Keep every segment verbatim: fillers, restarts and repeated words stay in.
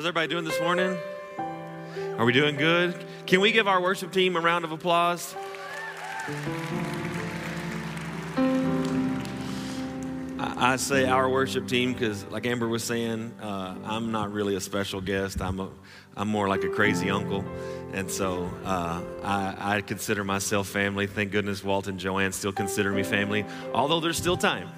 How's everybody doing this morning? Are we doing good? Can we give our worship team a round of applause? I say our worship team because, like Amber was saying, uh, I'm not really a special guest. I'm a, I'm more like a crazy uncle, and so uh, I, I consider myself family. Thank goodness Walt and Joanne still consider me family, although there's still time.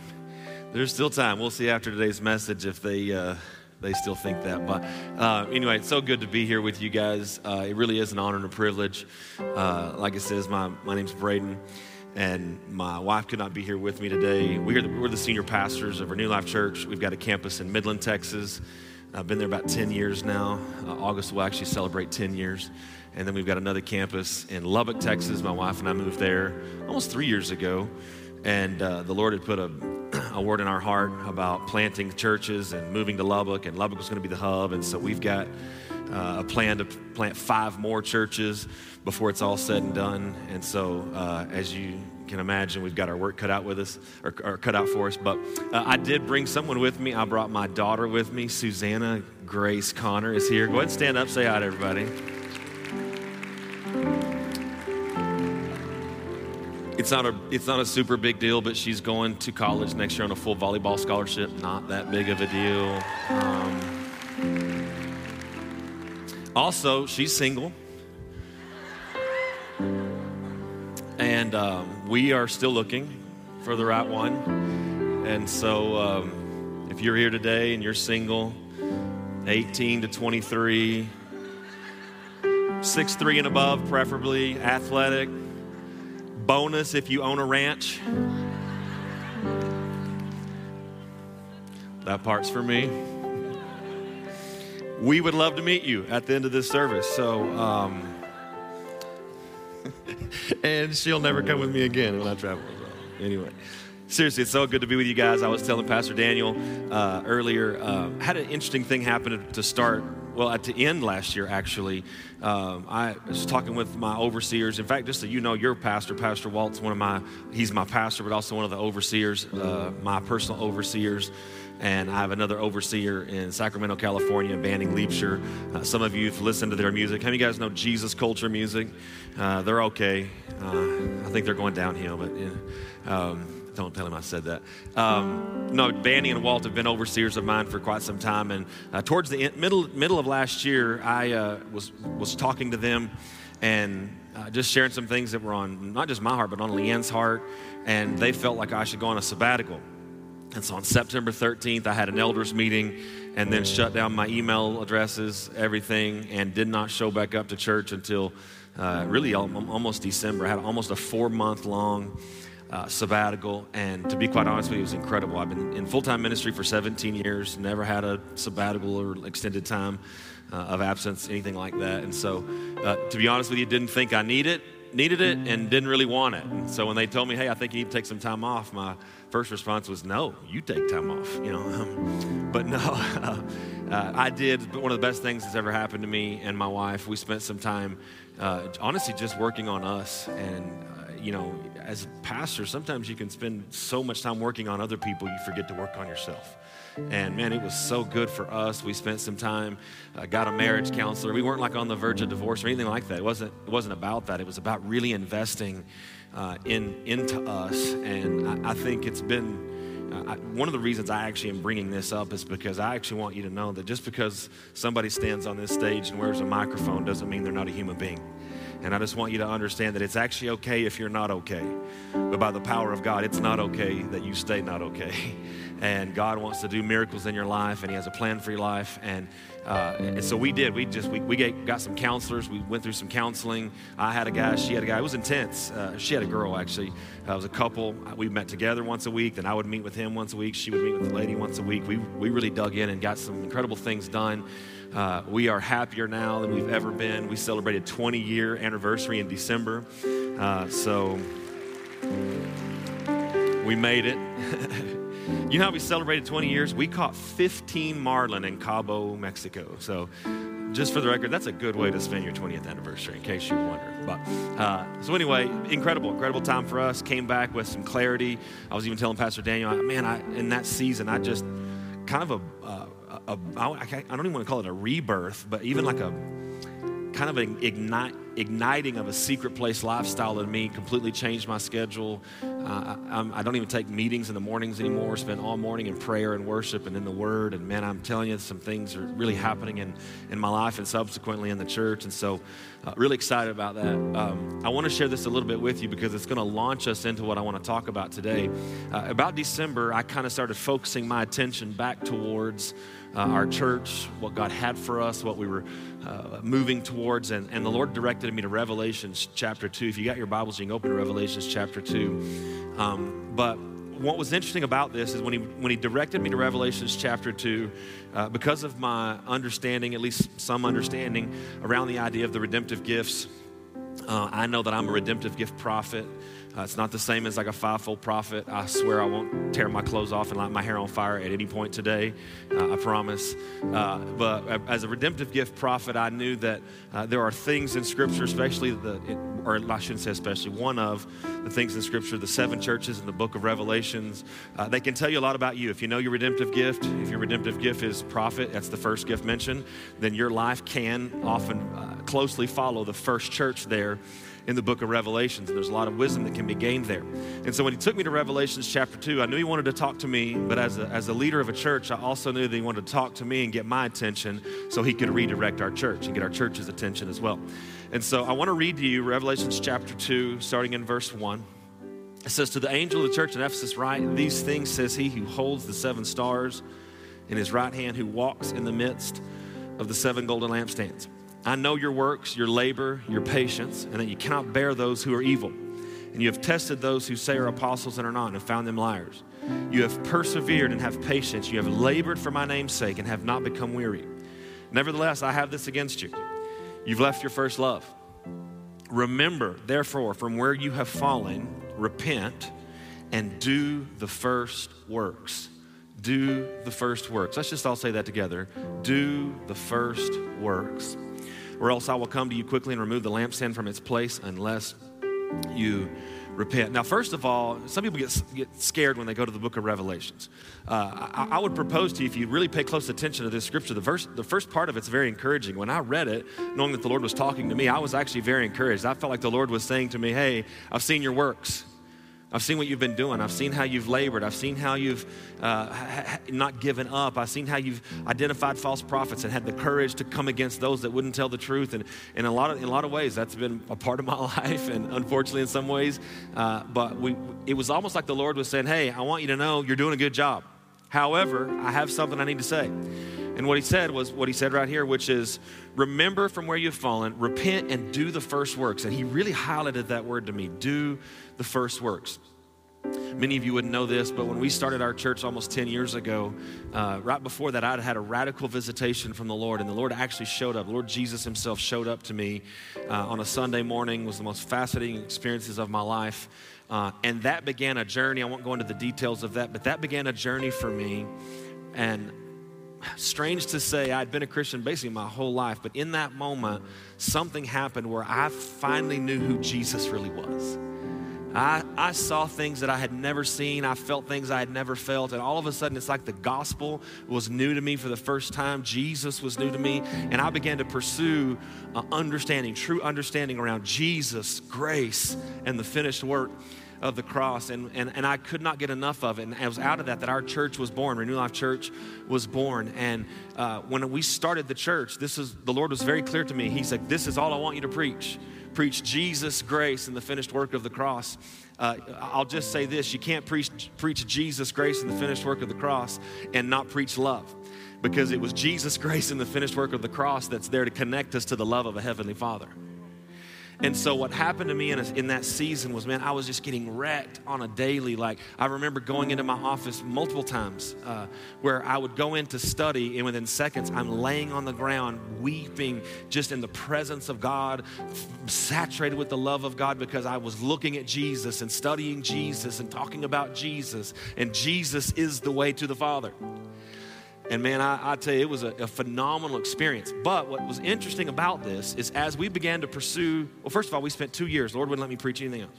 There's still time. We'll see after today's message if they uh, they still think that. But uh, anyway, it's so good to be here with you guys. Uh, it really is an honor and a privilege. Uh, like it says, my my name's Braden. And my wife could not be here with me today. We are the, we're the senior pastors of Renew Life Church. We've got a campus in Midland, Texas. I've been there about ten years now. Uh, August will actually celebrate ten years. And then we've got another campus in Lubbock, Texas. My wife and I moved there almost three years ago. And uh, the Lord had put a, a word in our heart about planting churches and moving to Lubbock. And Lubbock was going to be the hub. And so we've got Uh, a plan to plant five more churches before it's all said and done. And so, uh, as you can imagine, we've got our work cut out with us, or, or cut out for us. But uh, I did bring someone with me. I brought my daughter with me. Susanna Grace Conner is here. Go ahead and stand up. Say hi to everybody. It's not a it's not a super big deal, but she's going to college next year on a full volleyball scholarship. Not that big of a deal. Um, Also, she's single, and um, we are still looking for the right one. And so um, if you're here today and you're single, eighteen to twenty-three, six three and above preferably, athletic, bonus if you own a ranch. That part's for me. We would love to meet you at the end of this service. So, um, and she'll never come with me again when I travel. Anyway, seriously, it's so good to be with you guys. I was telling Pastor Daniel uh, earlier, uh, had an interesting thing happen to start, well, at the end last year, actually. Um, I was talking with my overseers. In fact, just so you know, your pastor, Pastor Walt's one of my, he's my pastor, but also one of the overseers, uh, my personal overseers. And I have another overseer in Sacramento, California, Banning-Leapshire. Uh, some of you have listened to their music. How many of you guys know Jesus Culture music? Uh, they're okay. Uh, I think they're going downhill, but yeah. um, don't tell him I said that. Um, no, Banny and Walt have been overseers of mine for quite some time. And uh, towards the end, middle middle of last year, I uh, was was talking to them and uh, just sharing some things that were on not just my heart, but on Leanne's heart. And they felt like I should go on a sabbatical. And so on September thirteenth, I had an elders meeting and then shut down my email addresses, everything, and did not show back up to church until uh, really almost December. I had almost a four-month-long uh, sabbatical, and to be quite honest with you, it was incredible. I've been in full-time ministry for seventeen years, never had a sabbatical or extended time uh, of absence, anything like that. And so uh, to be honest with you, didn't think I need it, needed it and didn't really want it. And so when they told me, hey, I think you need to take some time off, my first response was, no, you take time off, you know. Um, but no, uh, uh, I did one of the best things that's ever happened to me and my wife. We spent some time, uh, honestly, just working on us. And, uh, you know, as pastors, sometimes you can spend so much time working on other people, you forget to work on yourself. And, man, it was so good for us. We spent some time, uh, got a marriage counselor. We weren't, like, on the verge of divorce or anything like that. It wasn't, it wasn't about that. It was about really investing Uh, in into us, and I, I think it's been uh, I, one of the reasons I actually am bringing this up is because I actually want you to know that just because somebody stands on this stage and wears a microphone doesn't mean they're not a human being. And I just want you to understand that it's actually okay if you're not okay, but by the power of God, it's not okay that you stay not okay. And God wants to do miracles in your life, and He has a plan for your life. And Uh, and so we did, we just, we, we got some counselors, we went through some counseling. I had a guy, she had a guy, it was intense. Uh, she had a girl actually, uh, it was a couple. We met together once a week, then I would meet with him once a week, she would meet with the lady once a week. We, we really dug in and got some incredible things done. Uh, we are happier now than we've ever been. We celebrated twenty year anniversary in December. Uh, so we made it. You know how we celebrated twenty years? We caught fifteen marlin in Cabo, Mexico. So just for the record, that's a good way to spend your twentieth anniversary, in case you wonder. But uh, so anyway, incredible, incredible time for us. Came back with some clarity. I was even telling Pastor Daniel, man, I, in that season, I just kind of a, a, a, a I don't even want to call it a rebirth, but even like a kind of an ignite, igniting of a secret place lifestyle in me. Completely changed my schedule. Uh, I, I don't even take meetings in the mornings anymore. Spend all morning in prayer and worship and in the Word. And man, I'm telling you, some things are really happening in, in my life and subsequently in the church. And so uh, really excited about that. Um, I want to share this a little bit with you because it's going to launch us into what I want to talk about today. Uh, about December, I kind of started focusing my attention back towards Uh, our church, what God had for us, what we were uh, moving towards. And, and the Lord directed me to Revelations chapter two. If you got your Bibles, you can open to Revelations chapter two. Um, but what was interesting about this is when he, when he directed me to Revelations chapter two, uh, because of my understanding, at least some understanding around the idea of the redemptive gifts, uh, I know that I'm a redemptive gift prophet. Uh, it's not the same as like a fivefold prophet. I swear I won't tear my clothes off and light my hair on fire at any point today. Uh, I promise. Uh, but as a redemptive gift prophet, I knew that uh, there are things in Scripture, especially the, or I shouldn't say especially, one of the things in Scripture, the seven churches in the book of Revelations, uh, they can tell you a lot about you. If you know your redemptive gift, if your redemptive gift is prophet, that's the first gift mentioned, then your life can often uh, closely follow the first church there in the book of Revelations. And there's a lot of wisdom that can be gained there. And so when he took me to Revelations chapter two, I knew he wanted to talk to me, but as a, as a leader of a church, I also knew that he wanted to talk to me and get my attention so he could redirect our church and get our church's attention as well. And so I want to read to you Revelations chapter two, starting in verse one. It says, "To the angel of the church in Ephesus write, these things says he who holds the seven stars in his right hand, who walks in the midst of the seven golden lampstands. I know your works, your labor, your patience, and that you cannot bear those who are evil. And you have tested those who say are apostles and are not, and found them liars. You have persevered and have patience. You have labored for my name's sake and have not become weary. Nevertheless, I have this against you. You've left your first love. Remember, therefore, from where you have fallen, repent and do the first works." Do the first works. Let's just all say that together. Do the first works. "Or else I will come to you quickly and remove the lampstand from its place unless you repent." Now, first of all, some people get, get scared when they go to the book of Revelations. Uh, I, I would propose to you, if you really pay close attention to this scripture, the, verse, the first part of it's very encouraging. When I read it, knowing that the Lord was talking to me, I was actually very encouraged. I felt like the Lord was saying to me, hey, I've seen your works. I've seen what you've been doing. I've seen how you've labored. I've seen how you've uh, ha- not given up. I've seen how you've identified false prophets and had the courage to come against those that wouldn't tell the truth. And, and a lot of, in a lot of ways, that's been a part of my life, and unfortunately in some ways. Uh, but we, it was almost like the Lord was saying, hey, I want you to know you're doing a good job. However, I have something I need to say. And what he said was what he said right here, which is, remember from where you've fallen, repent and do the first works. And he really highlighted that word to me, do the first works. Many of you wouldn't know this, but when we started our church almost ten years ago, uh, right before that, I'd had a radical visitation from the Lord, and the Lord actually showed up. The Lord Jesus himself showed up to me uh, on a Sunday morning. It was the most fascinating experiences of my life. Uh, and that began a journey. I won't go into the details of that, but that began a journey for me. And strange to say, I'd been a Christian basically my whole life, but in that moment, something happened where I finally knew who Jesus really was. I, I saw things that I had never seen. I felt things I had never felt. And all of a sudden, it's like the gospel was new to me for the first time. Jesus was new to me. And I began to pursue uh, understanding, true understanding around Jesus, grace, and the finished work of the cross, and, and and I could not get enough of it. And it was out of that that our church was born. Renew Life Church was born. And uh, when we started the church, this is the Lord was very clear to me. He's like, this is all I want you to preach. Preach Jesus, grace, and the finished work of the cross. Uh, I'll just say this, you can't preach preach Jesus, grace, and the finished work of the cross and not preach love, because it was Jesus, grace, and the finished work of the cross that's there to connect us to the love of a heavenly Father. And so what happened to me in, a, in that season was, man, I was just getting wrecked on a daily. Like, I remember going into my office multiple times uh, where I would go in to study, and within seconds, I'm laying on the ground weeping just in the presence of God, saturated with the love of God, because I was looking at Jesus and studying Jesus and talking about Jesus, and Jesus is the way to the Father. And man, I, I tell you, it was a, a phenomenal experience. But what was interesting about this is as we began to pursue, well, first of all, we spent two years. The Lord wouldn't let me preach anything else.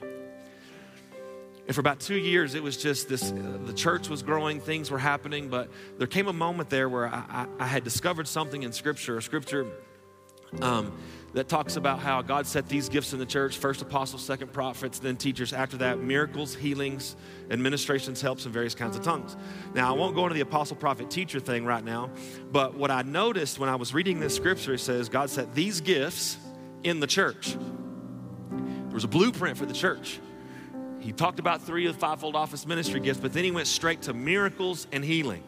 And for about two years, it was just this, uh, the church was growing, things were happening, but there came a moment there where I, I, I had discovered something in Scripture, a Scripture um, that talks about how God set these gifts in the church, first apostles, second prophets, then teachers. After that, miracles, healings, administrations, helps, and various kinds of tongues. Now, I won't go into the apostle, prophet, teacher thing right now, but what I noticed when I was reading this Scripture, it says God set these gifts in the church. There was a blueprint for the church. He talked about three of the fivefold office ministry gifts, but then he went straight to miracles and healing.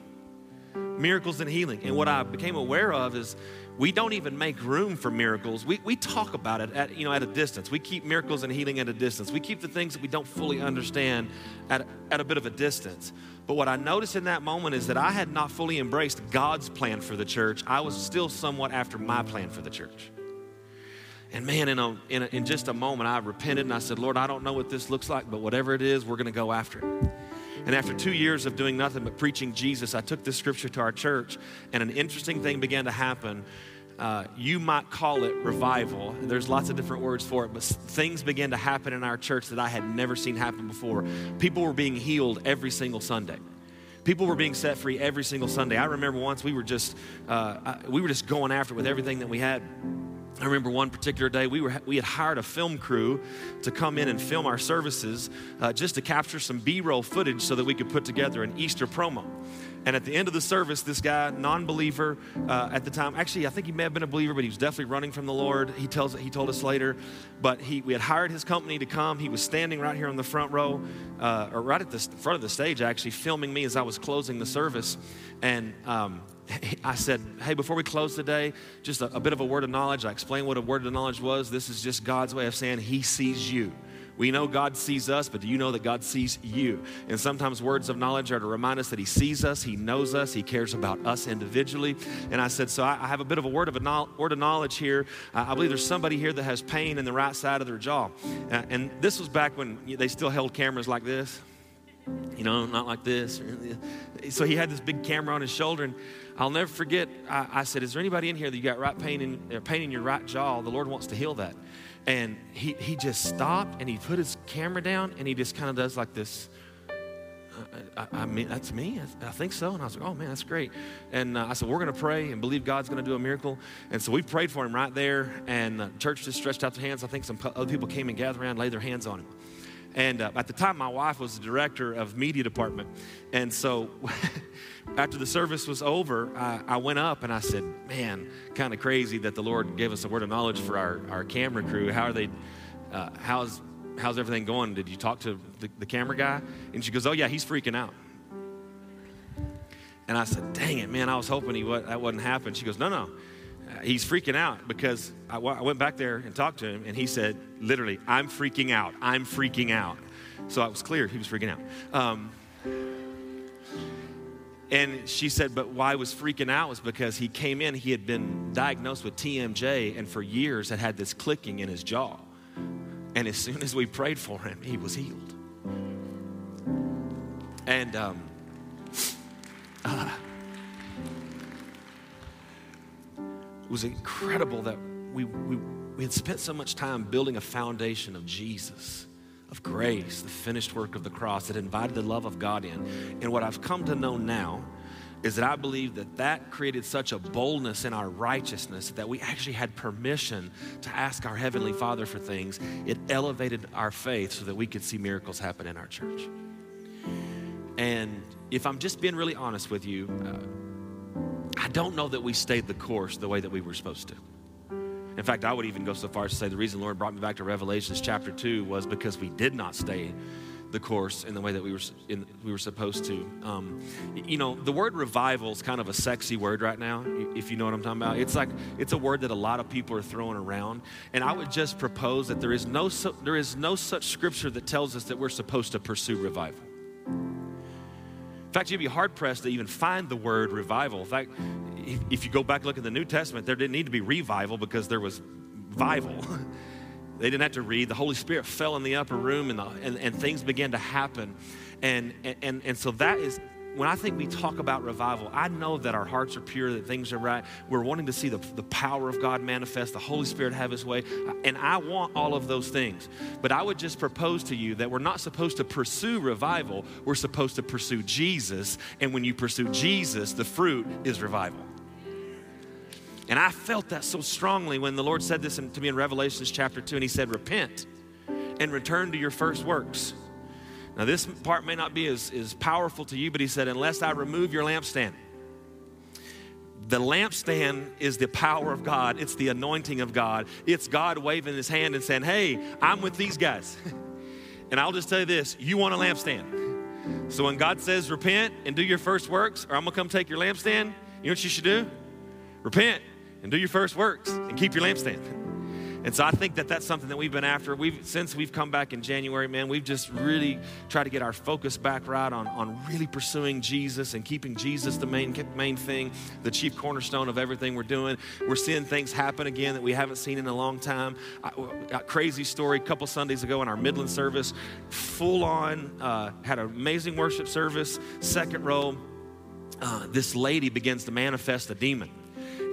Miracles and healing. And what I became aware of is we don't even make room for miracles. We, we talk about it at, you know, at a distance. We keep miracles and healing at a distance. We keep the things that we don't fully understand at, at a bit of a distance. But what I noticed in that moment is that I had not fully embraced God's plan for the church. I was still somewhat after my plan for the church. And man, in, a, in, a, in just a moment, I repented and I said, Lord, I don't know what this looks like, but whatever it is, we're gonna go after it. And after two years of doing nothing but preaching Jesus, I took this Scripture to our church, and an interesting thing began to happen. Uh, you might call it revival. There's lots of different words for it, but things began to happen in our church that I had never seen happen before. People were being healed every single Sunday. People were being set free every single Sunday. I remember once we were just, uh, we were just going after it with everything that we had. I remember one particular day, we were we had hired a film crew to come in and film our services uh, just to capture some B-roll footage so that we could put together an Easter promo. And at the end of the service, this guy, non-believer uh, at the time, actually I think he may have been a believer, but he was definitely running from the Lord. He tells he told us later, but he we had hired his company to come. He was standing right here on the front row, uh, or right at the front of the stage actually, filming me as I was closing the service. And um, I said, hey, before we close today, just a, a bit of a word of knowledge. I explained what a word of knowledge was. This is just God's way of saying he sees you. We know God sees us, but do you know that God sees you? And sometimes words of knowledge are to remind us that he sees us, he knows us, he cares about us individually. And I said, so I, I have a bit of a word of, a word of knowledge here. Uh, I believe there's somebody here that has pain in the right side of their jaw. Uh, and this was back when they still held cameras like this. You know, not like this. So he had this big camera on his shoulder, and I'll never forget, I, I said, is there anybody in here that you got right pain in, pain in your right jaw? The Lord wants to heal that. And he, he just stopped, and he put his camera down, and he just kind of does like this. I, I, I mean, that's me? I, I think so. And I was like, oh, man, that's great. And uh, I said, we're going to pray and believe God's going to do a miracle. And so we prayed for him right there, and the church just stretched out their hands. I think some other people came and gathered around and laid their hands on him. And uh, at the time, my wife was the director of media department. And so after the service was over, I, I went up and I said, man, kind of crazy that the Lord gave us a word of knowledge for our, our camera crew. How are they, uh, how's, how's everything going? Did you talk to the, the camera guy? And she goes, oh yeah, he's freaking out. And I said, dang it, man, I was hoping he would, that wouldn't happen. She goes, no, no, uh, he's freaking out because I, w- I went back there and talked to him and he said, literally, I'm freaking out. I'm freaking out. So it was clear he was freaking out. Um, and she said, but why I was freaking out was because he came in, he had been diagnosed with T M J and for years had had this clicking in his jaw. And as soon as we prayed for him, he was healed. And um, uh, it was incredible that we, we We had spent so much time building a foundation of Jesus, of grace, the finished work of the cross that invited the love of God in. And what I've come to know now is that I believe that that created such a boldness in our righteousness that we actually had permission to ask our Heavenly Father for things. It elevated our faith so that we could see miracles happen in our church. And if I'm just being really honest with you, uh, I don't know that we stayed the course the way that we were supposed to. In fact, I would even go so far as to say the reason the Lord brought me back to Revelations chapter two was because we did not stay the course in the way that we were in, we were supposed to. Um, you know, the word revival is kind of a sexy word right now, if you know what I'm talking about. It's like, it's a word that a lot of people are throwing around. And I would just propose that there is no, there is no such scripture that tells us that we're supposed to pursue revival. In fact, you'd be hard-pressed to even find the word revival. In fact, if you go back and look at the New Testament, there didn't need to be revival because there was vival. They didn't have to read. The Holy Spirit fell in the upper room, and the, and, and things began to happen. And, and, and so that is when I think we talk about revival, I know that our hearts are pure, that things are right. We're wanting to see the, the power of God manifest, the Holy Spirit have his way. And I want all of those things. But I would just propose to you that we're not supposed to pursue revival. We're supposed to pursue Jesus. And when you pursue Jesus, the fruit is revival. And I felt that so strongly when the Lord said this to me in Revelations chapter two, and he said, repent and return to your first works. Now this part may not be as, as powerful to you, but he said, unless I remove your lampstand. The lampstand is the power of God. It's the anointing of God. It's God waving his hand and saying, hey, I'm with these guys. And I'll just tell you this, you want a lampstand. So when God says repent and do your first works, or I'm gonna come take your lampstand, you know what you should do? Repent and do your first works and keep your lampstand. And so I think that that's something that we've been after. We've since we've come back in January, man, we've just really tried to get our focus back right on, on really pursuing Jesus and keeping Jesus the main, main thing, the chief cornerstone of everything we're doing. We're seeing things happen again that we haven't seen in a long time. I, a crazy story, a couple Sundays ago in our Midland service, full on, uh, had an amazing worship service, second row, uh, this lady begins to manifest a demon.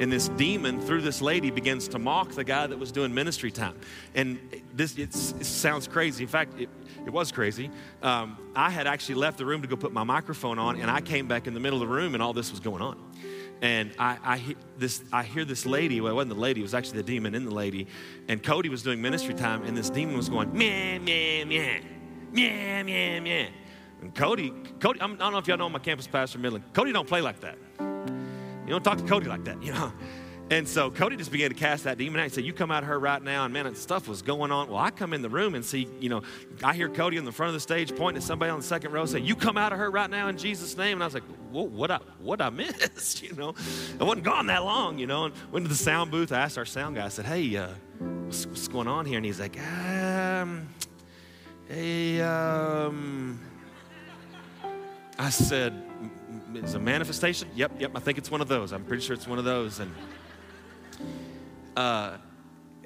And this demon, through this lady, begins to mock the guy that was doing ministry time. And this it's, it sounds crazy. In fact, it, it was crazy. Um, I had actually left the room to go put my microphone on, and I came back in the middle of the room, and all this was going on. And I, I, this, I hear this lady, well, it wasn't the lady, it was actually the demon in the lady, and Cody was doing ministry time, and this demon was going, meh, meh, meh, meh, meh, meh. And Cody, Cody, I don't know if y'all know my campus pastor in Midland, Cody don't play like that. You don't talk to Cody like that, you know? And so Cody just began to cast that demon out. He said, you come out of her right now. And man, that stuff was going on. Well, I come in the room and see, you know, I hear Cody on the front of the stage pointing at somebody on the second row saying, you come out of her right now in Jesus' name. And I was like, whoa, what I, what I missed, you know? I wasn't gone that long, you know? And went to the sound booth. I asked our sound guy, I said, hey, uh, what's, what's going on here? And he's like, um, hey, um, I said, it's a manifestation? Yep, yep, I think it's one of those. I'm pretty sure it's one of those. And uh,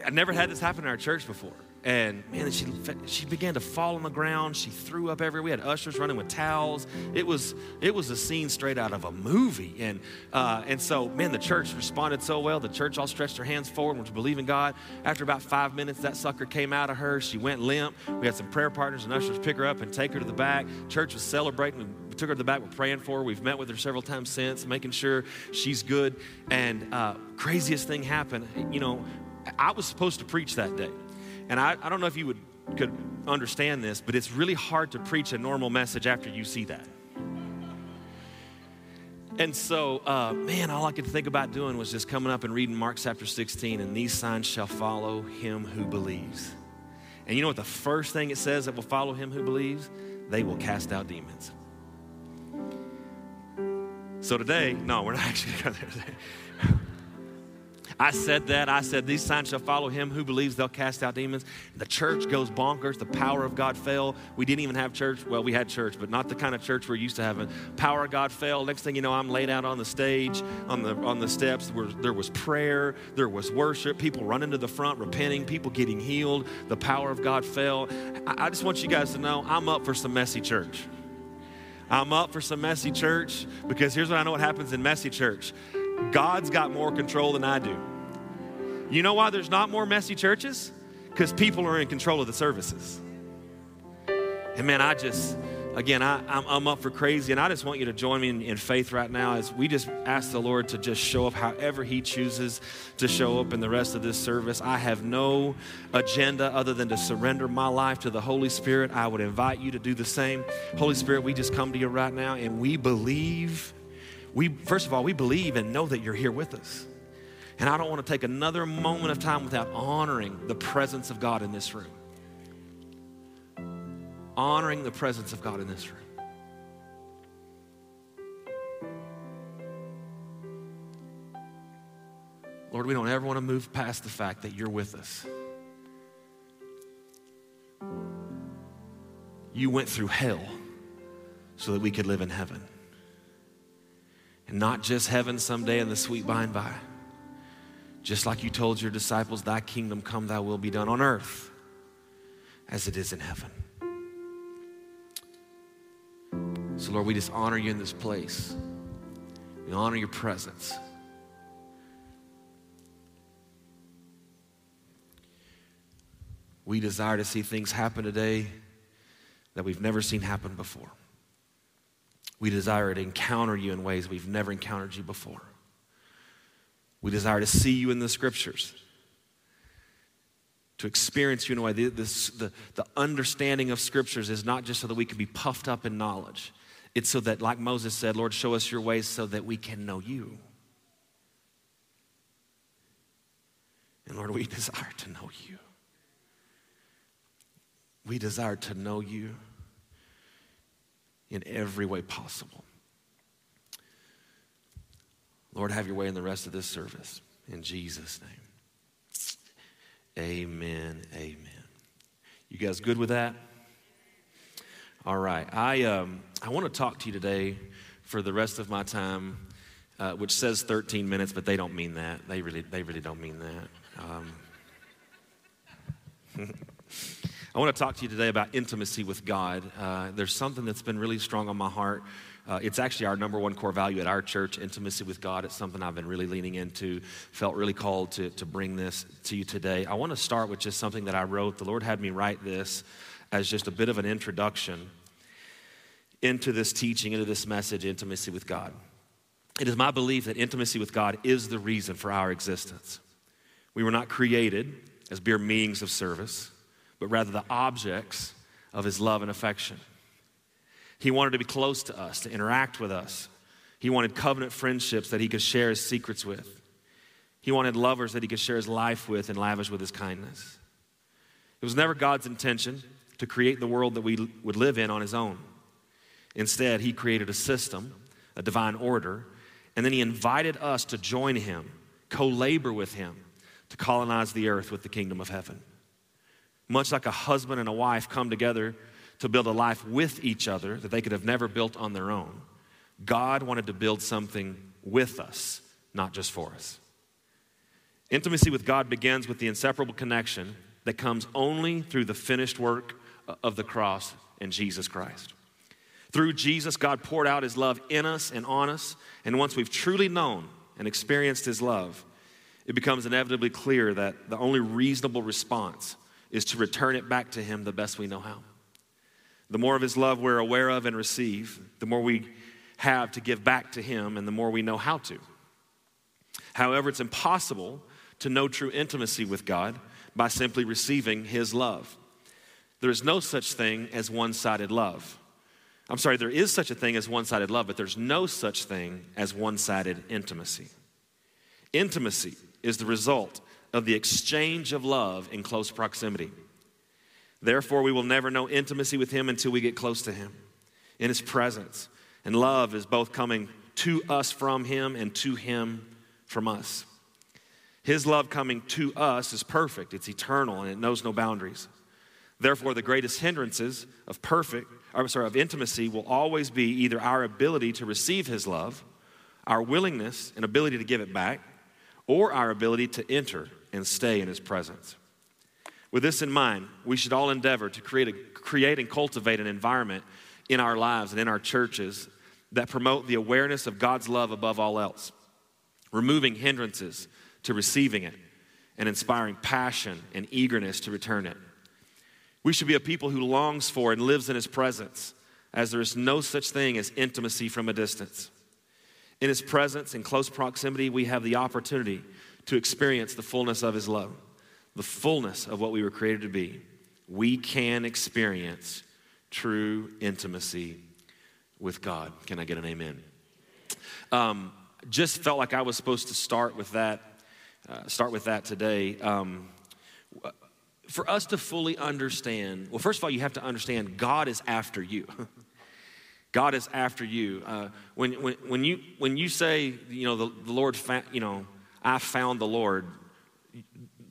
I never had this happen in our church before. And man, she she began to fall on the ground. She threw up everywhere. We had ushers running with towels. It was it was a scene straight out of a movie. And uh, and so, man, the church responded so well. The church all stretched their hands forward and was believing God. After about five minutes, that sucker came out of her. She went limp. We had some prayer partners and ushers pick her up and take her to the back. Church was celebrating. We took her to the back. We're praying for her. We've met with her several times since, making sure she's good. And uh, craziest thing happened. You know, I was supposed to preach that day. And I, I don't know if you would could understand this, but it's really hard to preach a normal message after you see that. And so, uh, man, all I could think about doing was just coming up and reading Mark chapter sixteen, and these signs shall follow him who believes. And you know what the first thing it says that will follow him who believes? They will cast out demons. So today, no, we're not actually going there today. I said that. I said, these signs shall follow him who believes they'll cast out demons. The church goes bonkers. The power of God fell. We didn't even have church. Well, we had church, but not the kind of church we're used to having. Power of God fell. Next thing you know, I'm laid out on the stage, on the on the steps. Where there was prayer. There was worship. People running to the front, repenting. People getting healed. The power of God fell. I, I just want you guys to know I'm up for some messy church. I'm up for some messy church because here's what I know what happens in messy church. God's got more control than I do. You know why there's not more messy churches? Because people are in control of the services. And man, I just, again, I, I'm, I'm up for crazy, and I just want you to join me in, in faith right now as we just ask the Lord to just show up however he chooses to show up in the rest of this service. I have no agenda other than to surrender my life to the Holy Spirit. I would invite you to do the same. Holy Spirit, we just come to you right now, and we believe. We, first of all, we believe and know that you're here with us. And I don't want to take another moment of time without honoring the presence of God in this room. Honoring the presence of God in this room. Lord, we don't ever want to move past the fact that you're with us. You went through hell so that we could live in heaven. And not just heaven someday in the sweet by and by. Just like you told your disciples, thy kingdom come, thy will be done on earth as it is in heaven. So, Lord, we just honor you in this place. We honor your presence. We desire to see things happen today that we've never seen happen before. We desire to encounter you in ways we've never encountered you before. We desire to see you in the scriptures, to experience you in a way. The, this, the, the understanding of scriptures is not just so that we can be puffed up in knowledge. It's so that, like Moses said, Lord, show us your ways so that we can know you. And Lord, we desire to know you. We desire to know you in every way possible. Lord, have your way in the rest of this service. In Jesus' name. Amen, amen. You guys good with that? All right. I um, I want to talk to you today for the rest of my time, uh, which says thirteen minutes, but they don't mean that. They really, they really don't mean that. Um, I want to talk to you today about intimacy with God. Uh, there's something that's been really strong on my heart. Uh, it's actually our number one core value at our church, intimacy with God. It's something I've been really leaning into, felt really called to, to bring this to you today. I want to start with just something that I wrote. The Lord had me write this as just a bit of an introduction into this teaching, into this message, intimacy with God. It is my belief that intimacy with God is the reason for our existence. We were not created as mere means of service, but rather the objects of his love and affection. He wanted to be close to us, to interact with us. He wanted covenant friendships that he could share his secrets with. He wanted lovers that he could share his life with and lavish with his kindness. It was never God's intention to create the world that we would live in on his own. Instead, he created a system, a divine order, and then he invited us to join him, co-labor with him, to colonize the earth with the kingdom of heaven. Much like a husband and a wife come together to build a life with each other that they could have never built on their own, God wanted to build something with us, not just for us. Intimacy with God begins with the inseparable connection that comes only through the finished work of the cross and Jesus Christ. Through Jesus, God poured out his love in us and on us, and once we've truly known and experienced his love, it becomes inevitably clear that the only reasonable response is to return it back to him the best we know how. The more of his love we're aware of and receive, the more we have to give back to him and the more we know how to. However, it's impossible to know true intimacy with God by simply receiving his love. There is no such thing as one-sided love. I'm sorry, there is such a thing as one-sided love, but there's no such thing as one-sided intimacy. Intimacy is the result of the exchange of love in close proximity. Therefore, we will never know intimacy with him until we get close to him, in his presence. And love is both coming to us from him and to him from us. His love coming to us is perfect, it's eternal, and it knows no boundaries. Therefore, the greatest hindrances of perfect, or sorry, of intimacy will always be either our ability to receive his love, our willingness and ability to give it back, or our ability to enter and stay in his presence. With this in mind, we should all endeavor to create, a, create and cultivate an environment in our lives and in our churches that promote the awareness of God's love above all else, removing hindrances to receiving it and inspiring passion and eagerness to return it. We should be a people who longs for and lives in his presence, as there is no such thing as intimacy from a distance. In his presence, in close proximity, we have the opportunity to experience the fullness of his love, the fullness of what we were created to be. We can experience true intimacy with God. Can I get an amen? Um, just felt like I was supposed to start with that, uh, start with that today. Um, for us to fully understand, well, first of all, you have to understand God is after you. God is after you. Uh, when when when you when you say, you know, the, the Lord, fa- you know, I found the Lord.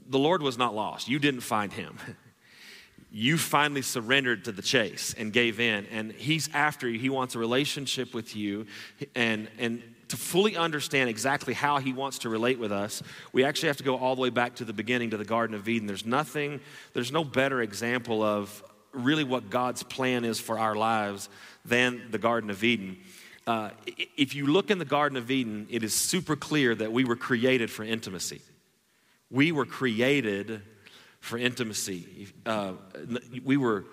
The Lord was not lost. You didn't find him. You finally surrendered to the chase and gave in. And he's after you. He wants a relationship with you. And and to fully understand exactly how he wants to relate with us, we actually have to go all the way back to the beginning, to the Garden of Eden. There's nothing. There's no better example of really what God's plan is for our lives than the Garden of Eden. Uh, if you look in the Garden of Eden, it is super clear that we were created for intimacy. We were created for intimacy. Uh, we were,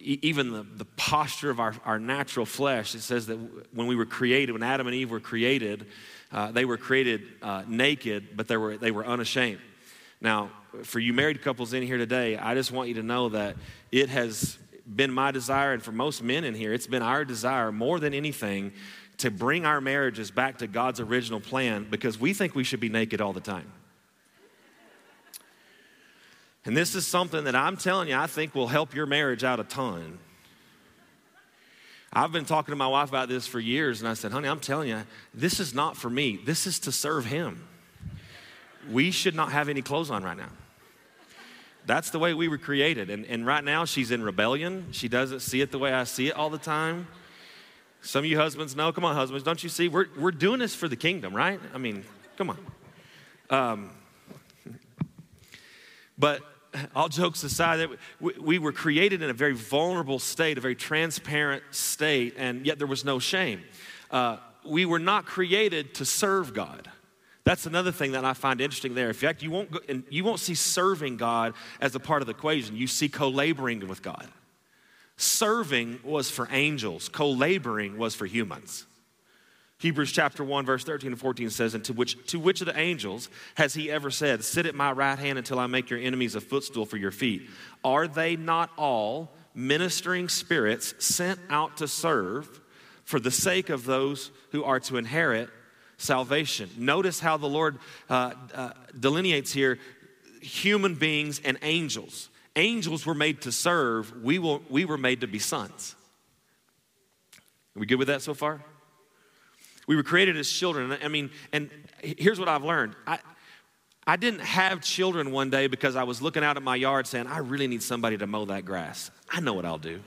even the, the posture of our, our natural flesh, it says that when we were created, when Adam and Eve were created, uh, they were created uh, naked, but they were they were unashamed. Now, for you married couples in here today, I just want you to know that it has been my desire, and for most men in here, it's been our desire more than anything to bring our marriages back to God's original plan, because we think we should be naked all the time. And this is something that I'm telling you, I think will help your marriage out a ton. I've been talking to my wife about this for years, and I said, honey, I'm telling you, this is not for me. This is to serve him. We should not have any clothes on right now. That's the way we were created. And, and right now, she's in rebellion. She doesn't see it the way I see it all the time. Some of you husbands know. Come on, husbands, don't you see? We're, we're doing this for the kingdom, right? I mean, come on. Um, but all jokes aside, we, we were created in a very vulnerable state, a very transparent state, and yet there was no shame. Uh, we were not created to serve God. That's another thing that I find interesting there. In fact, you won't go, and you won't see serving God as a part of the equation. You see co-laboring with God. Serving was for angels. Co-laboring was for humans. Hebrews chapter one, verse thirteen and fourteen says, and to which, to which of the angels has he ever said, sit at my right hand until I make your enemies a footstool for your feet? Are they not all ministering spirits sent out to serve for the sake of those who are to inherit salvation? Notice how the Lord uh, uh, delineates here human beings and angels. Angels were made to serve. We will, we were made to be sons. Are we good with that so far? We were created as children. I mean, and here's what I've learned. I, I didn't have children one day because I was looking out at my yard saying, I really need somebody to mow that grass. I know what I'll do.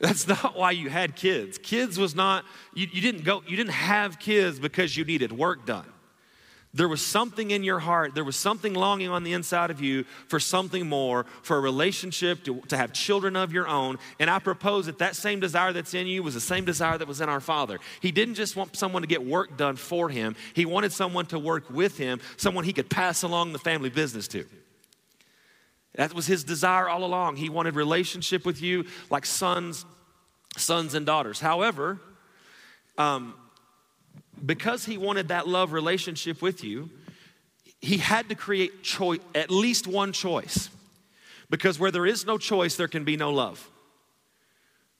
That's not why you had kids. Kids was not, you, you didn't go, you didn't have kids because you needed work done. There was something in your heart, there was something longing on the inside of you for something more, for a relationship, to, to have children of your own. And I propose that that same desire that's in you was the same desire that was in our Father. He didn't just want someone to get work done for him. He wanted someone to work with him, someone he could pass along the family business to. That was his desire all along. He wanted relationship with you like sons, sons and daughters. However, um, because he wanted that love relationship with you, he had to create choi- at least one choice. Because where there is no choice, there can be no love.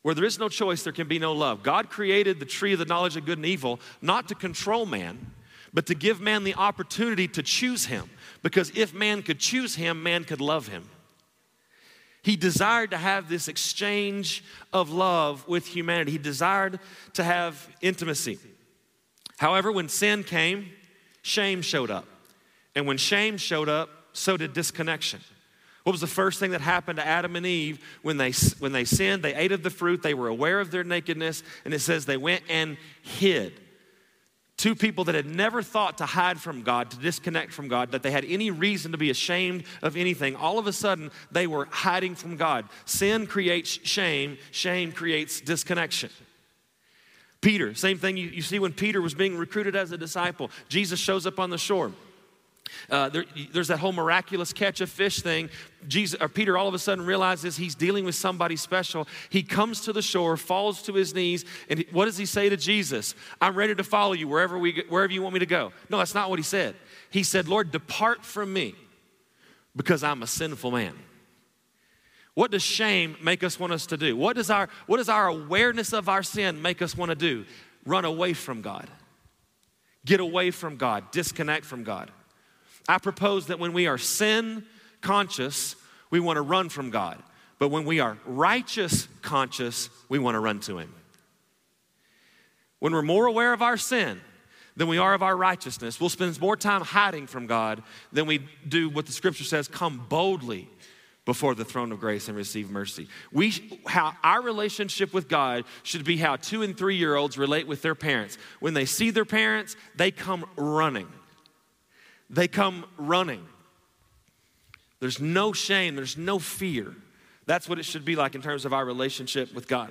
Where there is no choice, there can be no love. God created the tree of the knowledge of good and evil not to control man, but to give man the opportunity to choose him. Because if man could choose him, man could love him. He desired to have this exchange of love with humanity. He desired to have intimacy. However, when sin came, shame showed up. And when shame showed up, so did disconnection. What was the first thing that happened to Adam and Eve when they, when they sinned? They ate of the fruit. They were aware of their nakedness. And it says they went and hid. Two people that had never thought to hide from God, to disconnect from God, that they had any reason to be ashamed of anything. All of a sudden, they were hiding from God. Sin creates shame. Shame creates disconnection. Peter, same thing you, you see when Peter was being recruited as a disciple. Jesus shows up on the shore. Uh, there, there's that whole miraculous catch of fish thing. Jesus, or Peter all of a sudden realizes he's dealing with somebody special. He comes to the shore, falls to his knees, and he, what does he say to Jesus? I'm ready to follow you wherever we wherever you want me to go. No, that's not what he said. He said, Lord, depart from me because I'm a sinful man. What does shame make us want us to do? What does our, what does our awareness of our sin make us want to do? Run away from God. Get away from God. Disconnect from God. I propose that when we are sin conscious, we want to run from God. But when we are righteous conscious, we want to run to him. When we're more aware of our sin than we are of our righteousness, we'll spend more time hiding from God than we do what the scripture says, come boldly before the throne of grace and receive mercy. We, how our relationship with God should be how two and three-year-olds relate with their parents. When they see their parents, they come running. They come running. There's no shame. There's no fear. That's what it should be like in terms of our relationship with God.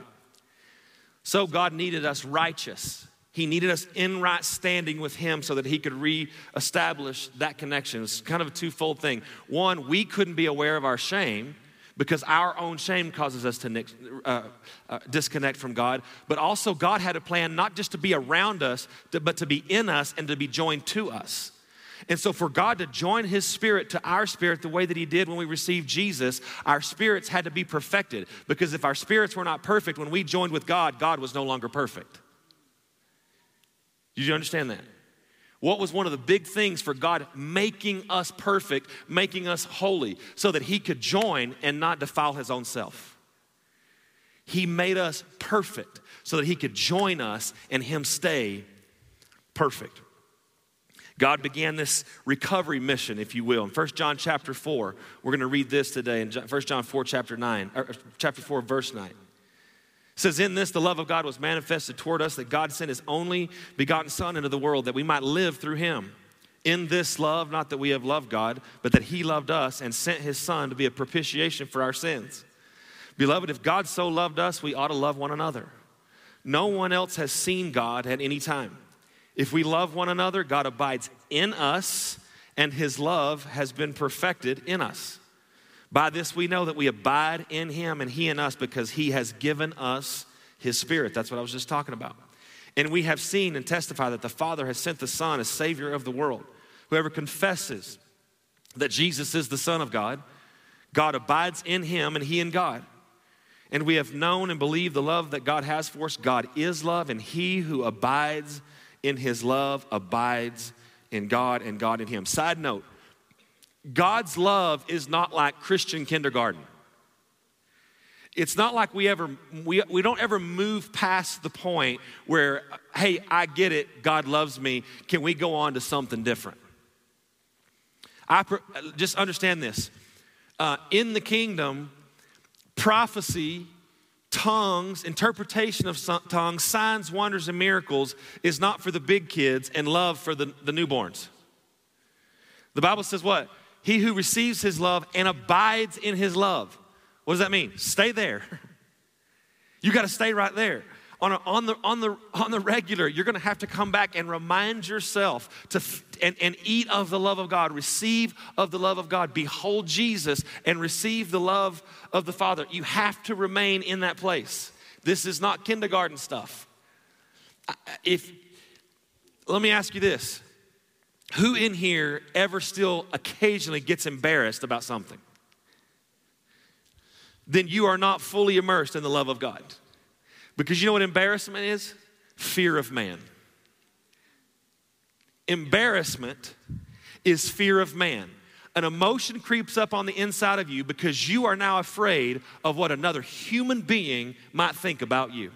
So God needed us righteous. He needed us in right standing with him so that he could reestablish that connection. It's kind of a twofold thing. One, we couldn't be aware of our shame because our own shame causes us to uh, uh, disconnect from God. But also God had a plan not just to be around us, but to be in us and to be joined to us. And so for God to join his spirit to our spirit the way that he did when we received Jesus, our spirits had to be perfected. Because if our spirits were not perfect, when we joined with God, God was no longer perfect. Did you understand that? What was one of the big things for God making us perfect, making us holy, so that he could join and not defile his own self? He made us perfect so that he could join us and him stay perfect. God began this recovery mission, if you will. In First John chapter four, we're going to read this today in First John four, chapter nine, or chapter four, verse nine. It says, in this, the love of God was manifested toward us, that God sent his only begotten Son into the world, that we might live through him. In this love, not that we have loved God, but that he loved us and sent his Son to be a propitiation for our sins. Beloved, if God so loved us, we ought to love one another. No one else has seen God at any time. If we love one another, God abides in us, and his love has been perfected in us. By this we know that we abide in him and he in us, because he has given us his spirit. That's what I was just talking about. And we have seen and testified that the Father has sent the Son as Savior of the world. Whoever confesses that Jesus is the Son of God, God abides in him and he in God. And we have known and believed the love that God has for us. God is love, and he who abides in his love abides in God and God in him. Side note, God's love is not like Christian kindergarten. It's not like we ever, we, we don't ever move past the point where, hey, I get it, God loves me, can we go on to something different? I just understand this. Uh, in the kingdom, prophecy, tongues, interpretation of tongues, signs, wonders, and miracles is not for the big kids, and love for the, the newborns. The Bible says what? He who receives his love and abides in his love. What does that mean? Stay there. You got to stay right there. On, a, on, the, on, the, on the regular, you're going to have to come back and remind yourself to f- and, and eat of the love of God, receive of the love of God, behold Jesus, and receive the love of the Father. You have to remain in that place. This is not kindergarten stuff. If let me ask you this. Who in here ever still occasionally gets embarrassed about something? Then you are not fully immersed in the love of God. Because you know what embarrassment is? Fear of man. Embarrassment is fear of man. An emotion creeps up on the inside of you because you are now afraid of what another human being might think about you.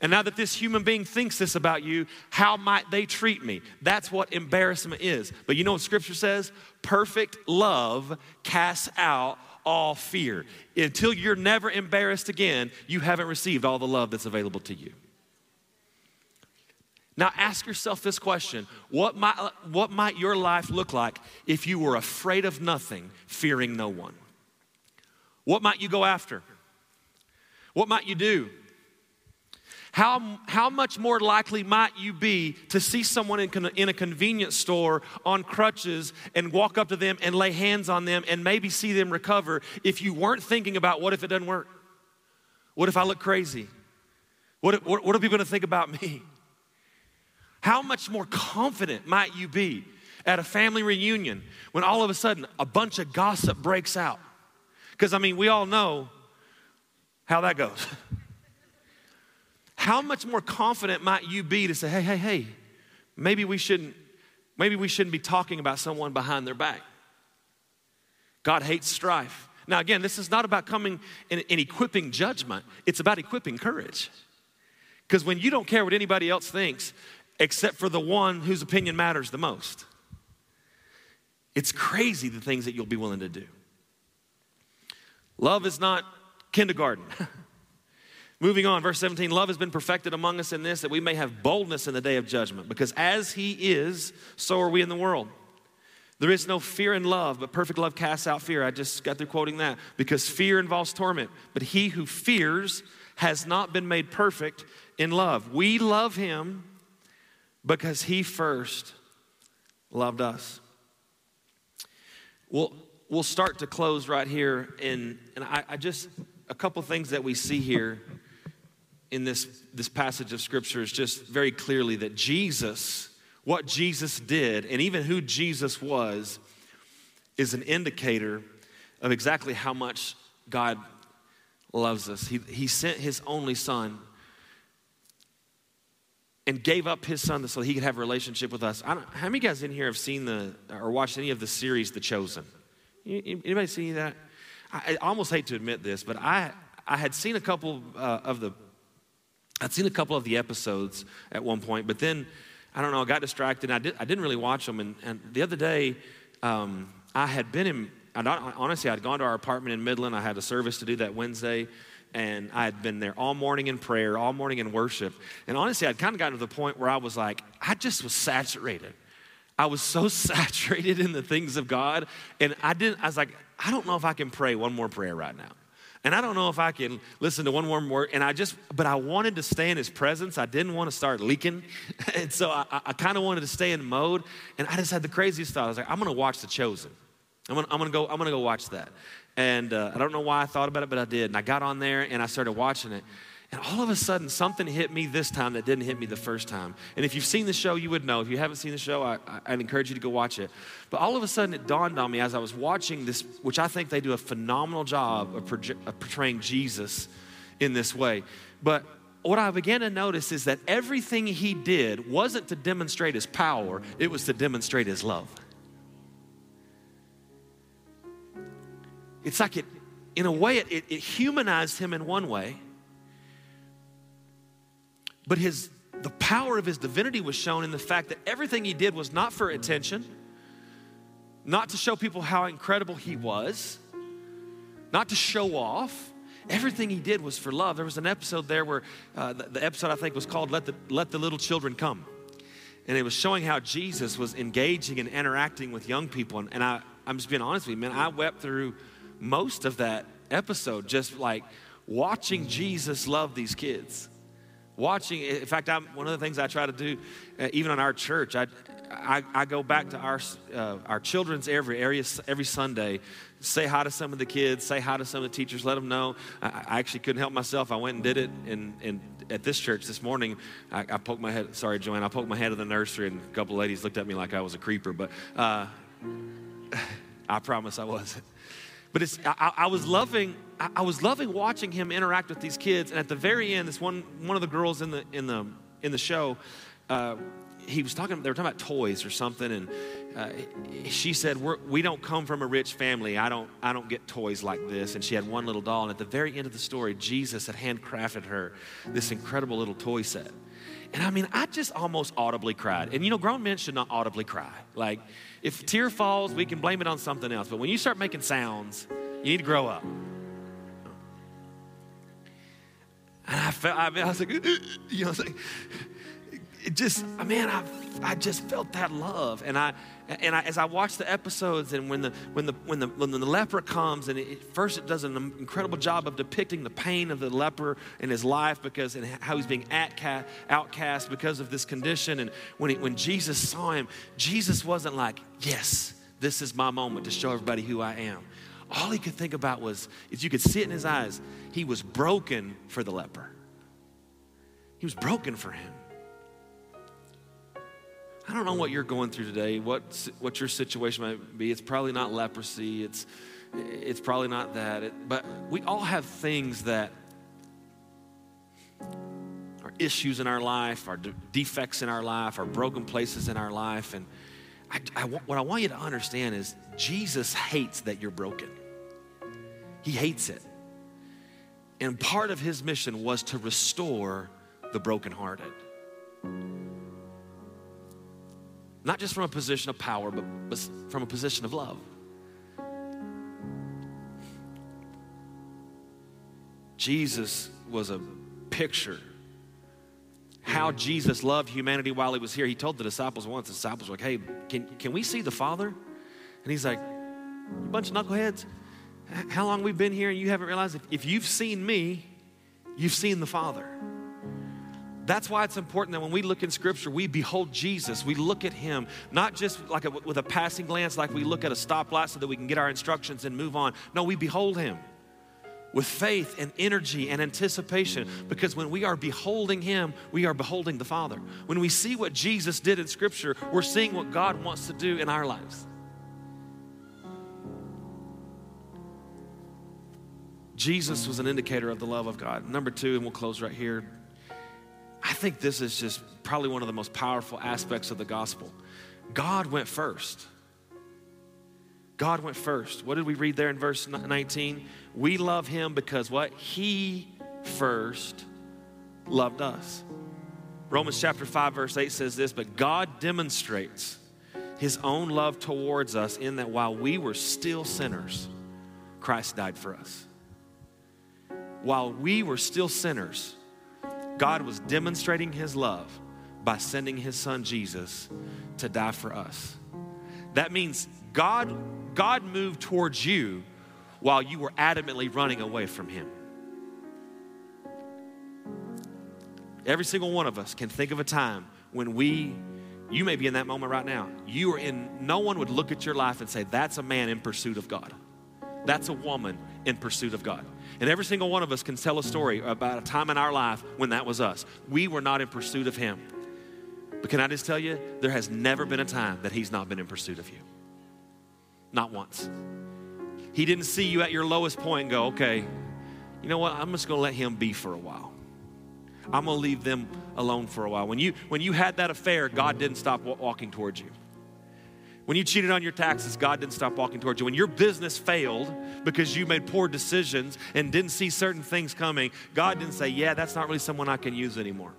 And now that this human being thinks this about you, how might they treat me? That's what embarrassment is. But you know what Scripture says? Perfect love casts out all fear. Until you're never embarrassed again, you haven't received all the love that's available to you. Now ask yourself this question. What might, what might your life look like if you were afraid of nothing, fearing no one? What might you go after? What might you do? How, how much more likely might you be to see someone in, con, in a convenience store on crutches and walk up to them and lay hands on them and maybe see them recover if you weren't thinking about what if it doesn't work? What if I look crazy? What, if, what, what are people going to think about me? How much more confident might you be at a family reunion when all of a sudden a bunch of gossip breaks out? Because, I mean, we all know how that goes. How much more confident might you be to say, hey, hey, hey, maybe we shouldn't, maybe we shouldn't be talking about someone behind their back. God hates strife. Now, again, this is not about coming and, and equipping judgment. It's about equipping courage. Because when you don't care what anybody else thinks, except for the one whose opinion matters the most, it's crazy the things that you'll be willing to do. Love is not kindergarten. Moving on, verse seventeen, love has been perfected among us in this, that we may have boldness in the day of judgment, because as he is, so are we in the world. There is no fear in love, but perfect love casts out fear. I just got through quoting that because fear involves torment. But he who fears has not been made perfect in love. We love him because he first loved us. We'll, we'll start to close right here. And, and I, I just, a couple things that we see here in this, this passage of Scripture is just very clearly that Jesus, what Jesus did, and even who Jesus was, is an indicator of exactly how much God loves us. He, he sent his only son and gave up his son so he could have a relationship with us. I don't, how many guys in here have seen the or watched any of the series The Chosen? Anybody see that? I, I almost hate to admit this, but I I had seen a couple uh, of the I'd seen a couple of the episodes at one point, but then I don't know, I got distracted. And I did I didn't really watch them. And, and the other day, um, I had been in. And I, honestly, I'd gone to our apartment in Midland. I had a service to do that Wednesday. And I had been there all morning in prayer, all morning in worship. And honestly, I'd kind of gotten to the point where I was like, I just was saturated. I was so saturated in the things of God. And I didn't, I was like, I don't know if I can pray one more prayer right now. And I don't know if I can listen to one more word. And I just, but I wanted to stay in his presence. I didn't want to start leaking. And so I, I kind of wanted to stay in mode. And I just had the craziest thought. I was like, I'm going to watch The Chosen. I'm gonna, I'm gonna go. I'm gonna go watch that, and uh, I don't know why I thought about it, but I did. And I got on there and I started watching it, and all of a sudden something hit me this time that didn't hit me the first time. And if you've seen the show, you would know. If you haven't seen the show, I, I'd encourage you to go watch it. But all of a sudden it dawned on me as I was watching this, which I think they do a phenomenal job of, proje- of portraying Jesus in this way. But what I began to notice is that everything he did wasn't to demonstrate his power; it was to demonstrate his love. It's like it, in a way, it, it, it humanized him in one way, but his the power of his divinity was shown in the fact that everything he did was not for attention, not to show people how incredible he was, not to show off. Everything he did was for love. There was an episode there where uh, the, the episode I think was called "Let the Let the Little Children Come," and it was showing how Jesus was engaging and interacting with young people. And, and I, I'm just being honest with you, man, I wept through most of that episode, just like watching Jesus love these kids. Watching, in fact, I'm, one of the things I try to do, uh, even in our church, I, I, I go back to our uh, our children's every area every Sunday, say hi to some of the kids, say hi to some of the teachers, let them know. I, I actually couldn't help myself. I went and did it in, in at this church this morning. I, I poked my head. Sorry, Joanne, I poked my head in the nursery, and a couple of ladies looked at me like I was a creeper, but uh, I promise I wasn't. But it's, I, I was loving, I, I was loving watching him interact with these kids. And at the very end, this one, one of the girls in the in the in the show, uh, he was talking. They were talking about toys or something, and uh, she said, We're, "We don't come from a rich family. I don't, I don't get toys like this." And she had one little doll. And at the very end of the story, Jesus had handcrafted her this incredible little toy set. And I mean, I just almost audibly cried. And you know, grown men should not audibly cry. Like, if a tear falls, we can blame it on something else. But when you start making sounds, you need to grow up. And I felt, I mean, I was like, you know, it's like, it just, man, I, I just felt that love. And I, and I, as I watched the episodes, and when the, when the, when the, when the leper comes, and it, first it does an incredible job of depicting the pain of the leper in his life because, and how he's being at, outcast because of this condition. And when he, when Jesus saw him, Jesus wasn't like, yes, this is my moment to show everybody who I am. All he could think about was, if you could see it in his eyes, he was broken for the leper. He was broken for him. I don't know what you're going through today, what what your situation might be. It's probably not leprosy. It's it's probably not that. It, but we all have things that are issues in our life, are de- defects in our life, are broken places in our life. And I, I, what I want you to understand is Jesus hates that you're broken. He hates it. And part of his mission was to restore the brokenhearted. Not just from a position of power, but, but from a position of love. Jesus was a picture. How Jesus loved humanity while he was here. He told the disciples once, the disciples were like, hey, can, can we see the Father? And he's like, you bunch of knuckleheads, how long we've been here and you haven't realized? If you've seen me, you've seen the Father. That's why it's important that when we look in Scripture, we behold Jesus. We look at him, not just like a, with a passing glance, like we look at a stoplight so that we can get our instructions and move on. No, we behold him with faith and energy and anticipation, because when we are beholding him, we are beholding the Father. When we see what Jesus did in Scripture, we're seeing what God wants to do in our lives. Jesus was an indicator of the love of God. Number two, and we'll close right here. I think this is just probably one of the most powerful aspects of the gospel. God went first. God went first. What did we read there in verse nineteen? We love him because what? He first loved us. Romans chapter five, verse eight says this, but God demonstrates his own love towards us in that while we were still sinners, Christ died for us. While we were still sinners, God was demonstrating his love by sending his son Jesus to die for us. That means God, God moved towards you while you were adamantly running away from him. Every single one of us can think of a time when we, you may be in that moment right now, you are in, no one would look at your life and say, that's a man in pursuit of God. That's a woman in pursuit of God. And every single one of us can tell a story about a time in our life when that was us. We were not in pursuit of him. But can I just tell you, there has never been a time that he's not been in pursuit of you. Not once. He didn't see you at your lowest point and go, okay, you know what, I'm just gonna let him be for a while. I'm gonna leave them alone for a while. When you, when you had that affair, God didn't stop walking towards you. When you cheated on your taxes, God didn't stop walking towards you. When your business failed because you made poor decisions and didn't see certain things coming, God didn't say, yeah, that's not really someone I can use anymore.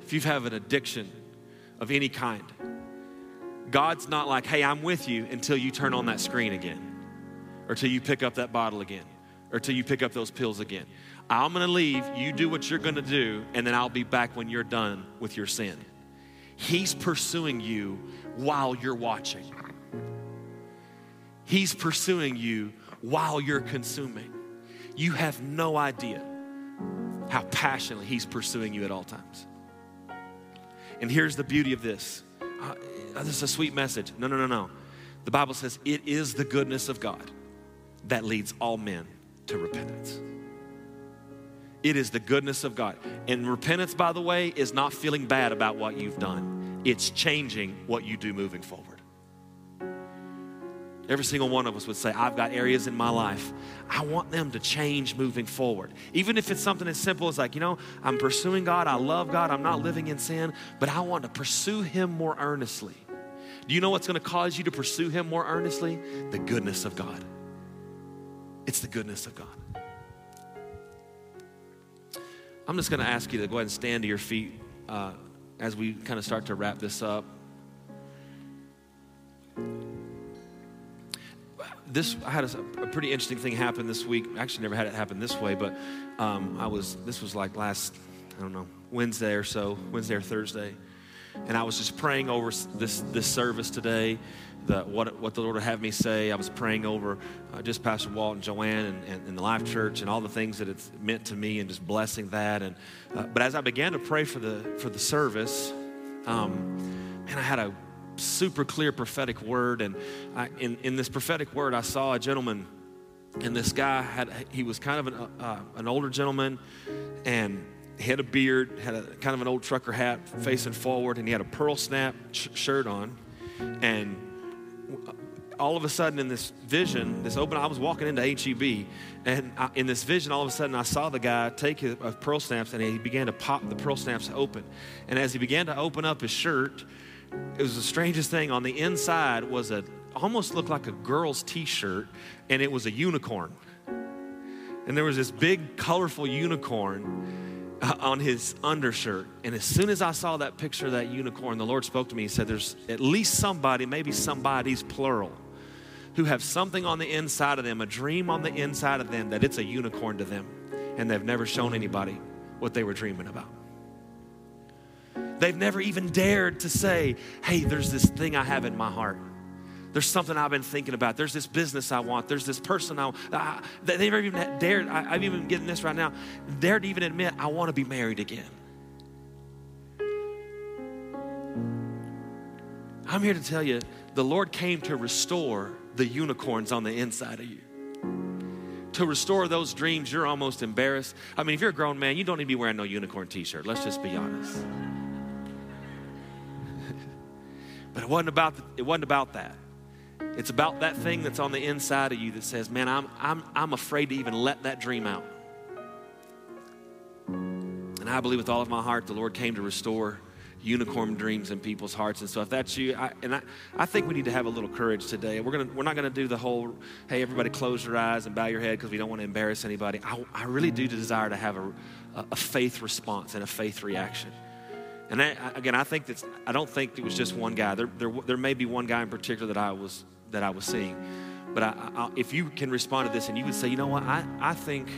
If you have an addiction of any kind, God's not like, hey, I'm with you until you turn on that screen again, or till you pick up that bottle again, or till you pick up those pills again. I'm gonna leave, you do what you're gonna do, and then I'll be back when you're done with your sin. He's pursuing you while you're watching. He's pursuing you while you're consuming. You have no idea how passionately he's pursuing you at all times. And here's the beauty of this. Uh, this is a sweet message. No, no, no, no. The Bible says it is the goodness of God that leads all men to repentance. It is the goodness of God. And repentance, by the way, is not feeling bad about what you've done. It's changing what you do moving forward. Every single one of us would say, I've got areas in my life. I want them to change moving forward. Even if it's something as simple as like, you know, I'm pursuing God, I love God, I'm not living in sin, but I want to pursue him more earnestly. Do you know what's going to cause you to pursue him more earnestly? The goodness of God. It's the goodness of God. I'm just gonna ask you to go ahead and stand to your feet uh, as we kind of start to wrap this up. This, I had a, a pretty interesting thing happen this week. I actually never had it happen this way, but um, I was, this was like last, I don't know, Wednesday or so, Wednesday or Thursday. And I was just praying over this this service today, the, what what the Lord would have me say. I was praying over uh, just Pastor Walt and Joanne and, and, and the Life Church and all the things that it's meant to me and just blessing that. And uh, but as I began to pray for the for the service, um, man, I had a super clear prophetic word. And I, in in this prophetic word, I saw a gentleman, and this guy had he was kind of an uh, an older gentleman, and he had a beard, had a kind of an old trucker hat facing forward, and he had a pearl snap sh- shirt on. And all of a sudden in this vision, this open, I was walking into H E B, and I, in this vision, all of a sudden I saw the guy take his uh, pearl snaps, and he began to pop the pearl snaps open. And as he began to open up his shirt, it was the strangest thing. On the inside was a, almost looked like a girl's t-shirt, and it was a unicorn. And there was this big, colorful unicorn Uh, on his undershirt. And as soon as I saw that picture of that unicorn, the Lord spoke to me. He said, there's at least somebody, maybe somebody's plural, who have something on the inside of them, a dream on the inside of them, that it's a unicorn to them, and they've never shown anybody what they were dreaming about. They've never even dared to say, hey, there's this thing I have in my heart. There's something I've been thinking about. There's this business I want. There's this person I want. I, they've never even dared, I, I'm even getting this right now, dared to even admit, I want to be married again. I'm here to tell you, the Lord came to restore the unicorns on the inside of you. To restore those dreams, you're almost embarrassed. I mean, if you're a grown man, you don't need to be wearing no unicorn t-shirt. Let's just be honest. But it wasn't about the, it wasn't about that. It's about that thing that's on the inside of you that says, man, I'm, I'm, I'm afraid to even let that dream out. And I believe with all of my heart, the Lord came to restore unicorn dreams in people's hearts. And so if that's you, I, and I, I think we need to have a little courage today. We're gonna, we're not gonna do the whole, hey, everybody close your eyes and bow your head because we don't wanna embarrass anybody. I, I really do desire to have a, a faith response and a faith reaction. And I, again, I think that's, I don't think it was just one guy. There, there, there may be one guy in particular that I was, that I was seeing. But I, I, if you can respond to this and you would say, you know what, I, I think,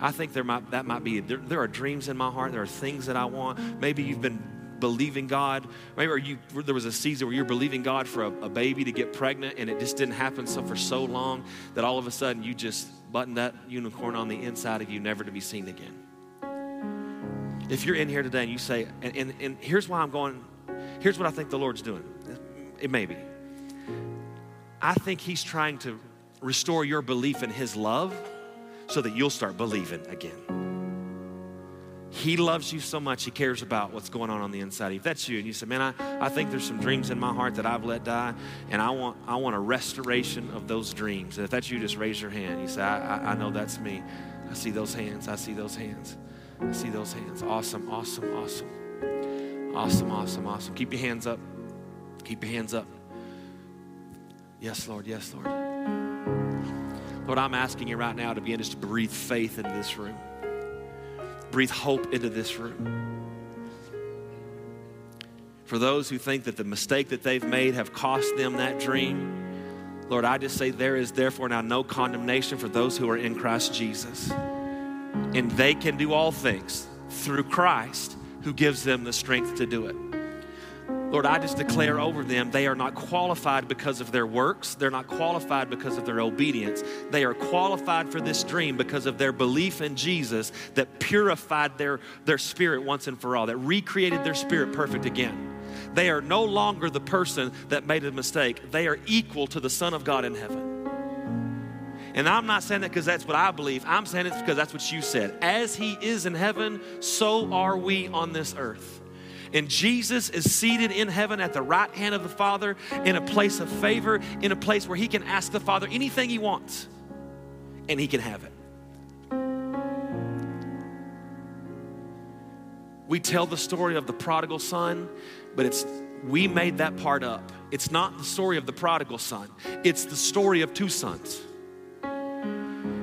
I think there might, that might be, there, there are dreams in my heart. There are things that I want. Maybe you've been believing God. Maybe or you, there was a season where you're believing God for a, a baby to get pregnant and it just didn't happen so for so long that all of a sudden you just buttoned that unicorn on the inside of you, never to be seen again. If you're in here today and you say, and, and, and here's why I'm going, here's what I think the Lord's doing. It may be. I think he's trying to restore your belief in his love so that you'll start believing again. He loves you so much, he cares about what's going on on the inside of you. If that's you and you say, man, I, I think there's some dreams in my heart that I've let die and I want I want a restoration of those dreams. And if that's you, just raise your hand. You say, I, I, I know that's me. I see those hands, I see those hands. I see those hands. Awesome, awesome, awesome. Awesome, awesome, awesome. Keep your hands up. Keep your hands up. Yes, Lord, yes, Lord. Lord, I'm asking you right now to begin just to breathe faith into this room. Breathe hope into this room. For those who think that the mistake that they've made have cost them that dream, Lord, I just say there is therefore now no condemnation for those who are in Christ Jesus. And they can do all things through Christ who gives them the strength to do it. Lord, I just declare over them, they are not qualified because of their works. They're not qualified because of their obedience. They are qualified for this dream because of their belief in Jesus that purified their, their spirit once and for all, that recreated their spirit perfect again. They are no longer the person that made a mistake. They are equal to the Son of God in heaven. And I'm not saying that because that's what I believe. I'm saying it's because that's what you said. As he is in heaven, so are we on this earth. And Jesus is seated in heaven at the right hand of the Father in a place of favor, in a place where he can ask the Father anything he wants, and he can have it. We tell the story of the prodigal son, but it's we made that part up. It's not the story of the prodigal son. It's the story of two sons.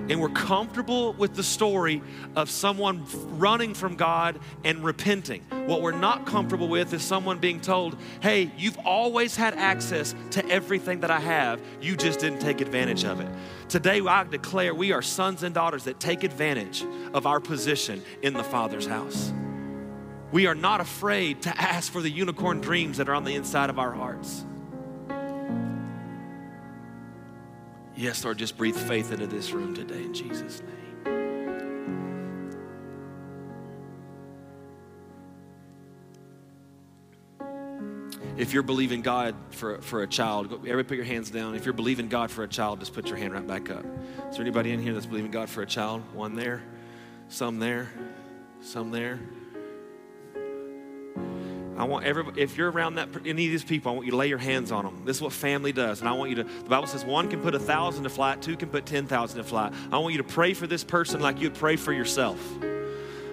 And we're comfortable with the story of someone running from God and repenting. What we're not comfortable with is someone being told, hey, you've always had access to everything that I have. You just didn't take advantage of it. Today, I declare we are sons and daughters that take advantage of our position in the Father's house. We are not afraid to ask for the unicorn dreams that are on the inside of our hearts. Yes, Lord, just breathe faith into this room today in Jesus' name. If you're believing God for, for a child, go, everybody put your hands down. If you're believing God for a child, just put your hand right back up. Is there anybody in here that's believing God for a child? One there, some there, some there. I want everybody, if you're around that, any of these people, I want you to lay your hands on them. This is what family does. And I want you to, the Bible says one can put a thousand to flight, two can put ten thousand to flight. I want you to pray for this person like you'd pray for yourself.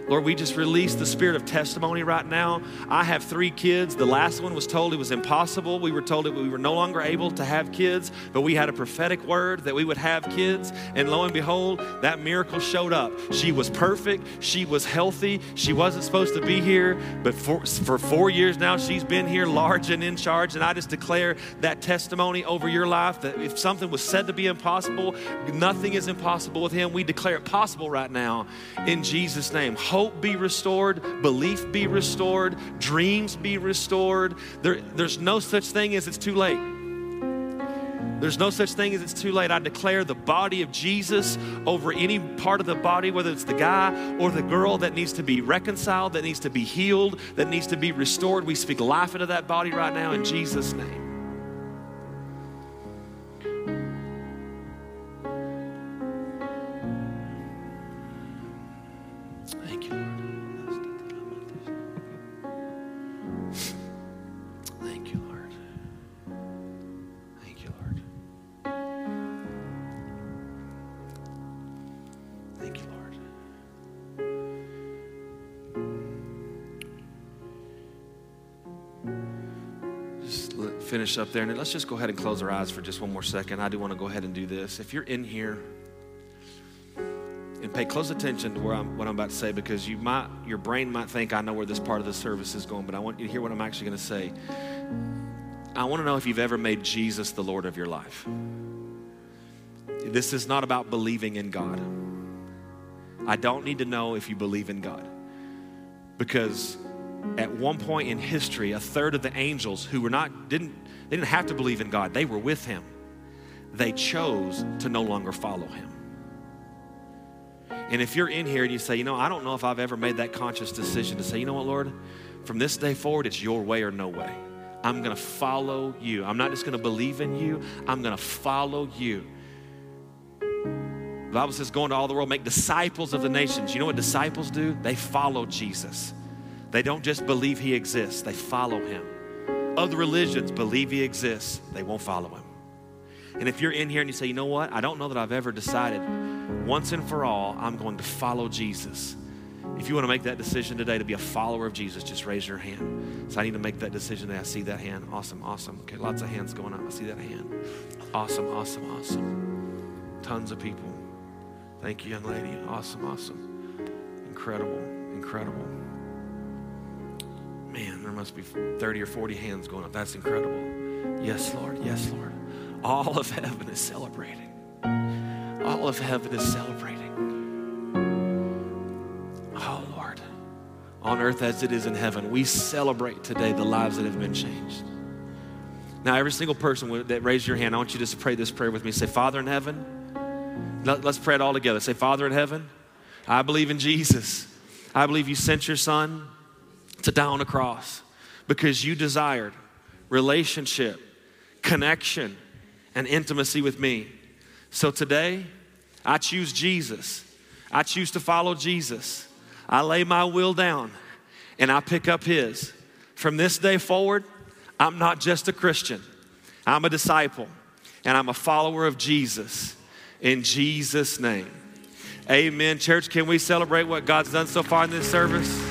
Lord, we just release the spirit of testimony right now. I have three kids. The last one was told it was impossible. We were told that we were no longer able to have kids, but we had a prophetic word that we would have kids. And lo and behold, that miracle showed up. She was perfect. She was healthy. She wasn't supposed to be here, but for, for four years now, she's been here large and in charge. And I just declare that testimony over your life that if something was said to be impossible, nothing is impossible with him. We declare it possible right now in Jesus' name. hope be restored, belief be restored, dreams be restored. There, there's no such thing as it's too late. There's no such thing as it's too late. I declare the body of Jesus over any part of the body, whether it's the guy or the girl that needs to be reconciled, that needs to be healed, that needs to be restored. We speak life into that body right now in Jesus' name. Finish up there, and let's just go ahead and close our eyes for just one more second. I do want to go ahead and do this. If you're in here, and pay close attention to where I'm, what I'm about to say, because you might, your brain might think I know where this part of the service is going, but I want you to hear what I'm actually going to say. I want to know if you've ever made Jesus the Lord of your life. This is not about believing in God. I don't need to know if you believe in God, because at one point in history, a third of the angels who were not, didn't, they didn't have to believe in God. They were with him. They chose to no longer follow him. And if you're in here and you say, you know, I don't know if I've ever made that conscious decision to say, you know what, Lord, from this day forward, it's your way or no way. I'm going to follow you. I'm not just going to believe in you. I'm going to follow you. The Bible says, go into all the world, make disciples of the nations. You know what disciples do? They follow Jesus. They don't just believe he exists, they follow him. Other religions believe he exists, they won't follow him. And if you're in here and you say, you know what, I don't know that I've ever decided once and for all, I'm going to follow Jesus. If you want to make that decision today to be a follower of Jesus, just raise your hand. So I need to make that decision today. I see that hand, awesome, awesome. Okay, lots of hands going up, I see that hand. Awesome, awesome, awesome. Tons of people. Thank you, young lady, awesome, awesome. Incredible, incredible. Man, there must be thirty or forty hands going up. That's incredible. Yes, Lord. Yes, Lord. All of heaven is celebrating. All of heaven is celebrating. Oh, Lord. On earth as it is in heaven, we celebrate today the lives that have been changed. Now, every single person that raised your hand, I want you to just pray this prayer with me. Say, Father in heaven. Let's pray it all together. Say, Father in heaven, I believe in Jesus. I believe you sent your son to die on a cross because you desired relationship, connection, and intimacy with me. So today, I choose Jesus. I choose to follow Jesus. I lay my will down and I pick up his. From this day forward, I'm not just a Christian. I'm a disciple and I'm a follower of Jesus. In Jesus' name, amen. Church, can we celebrate what God's done so far in this service?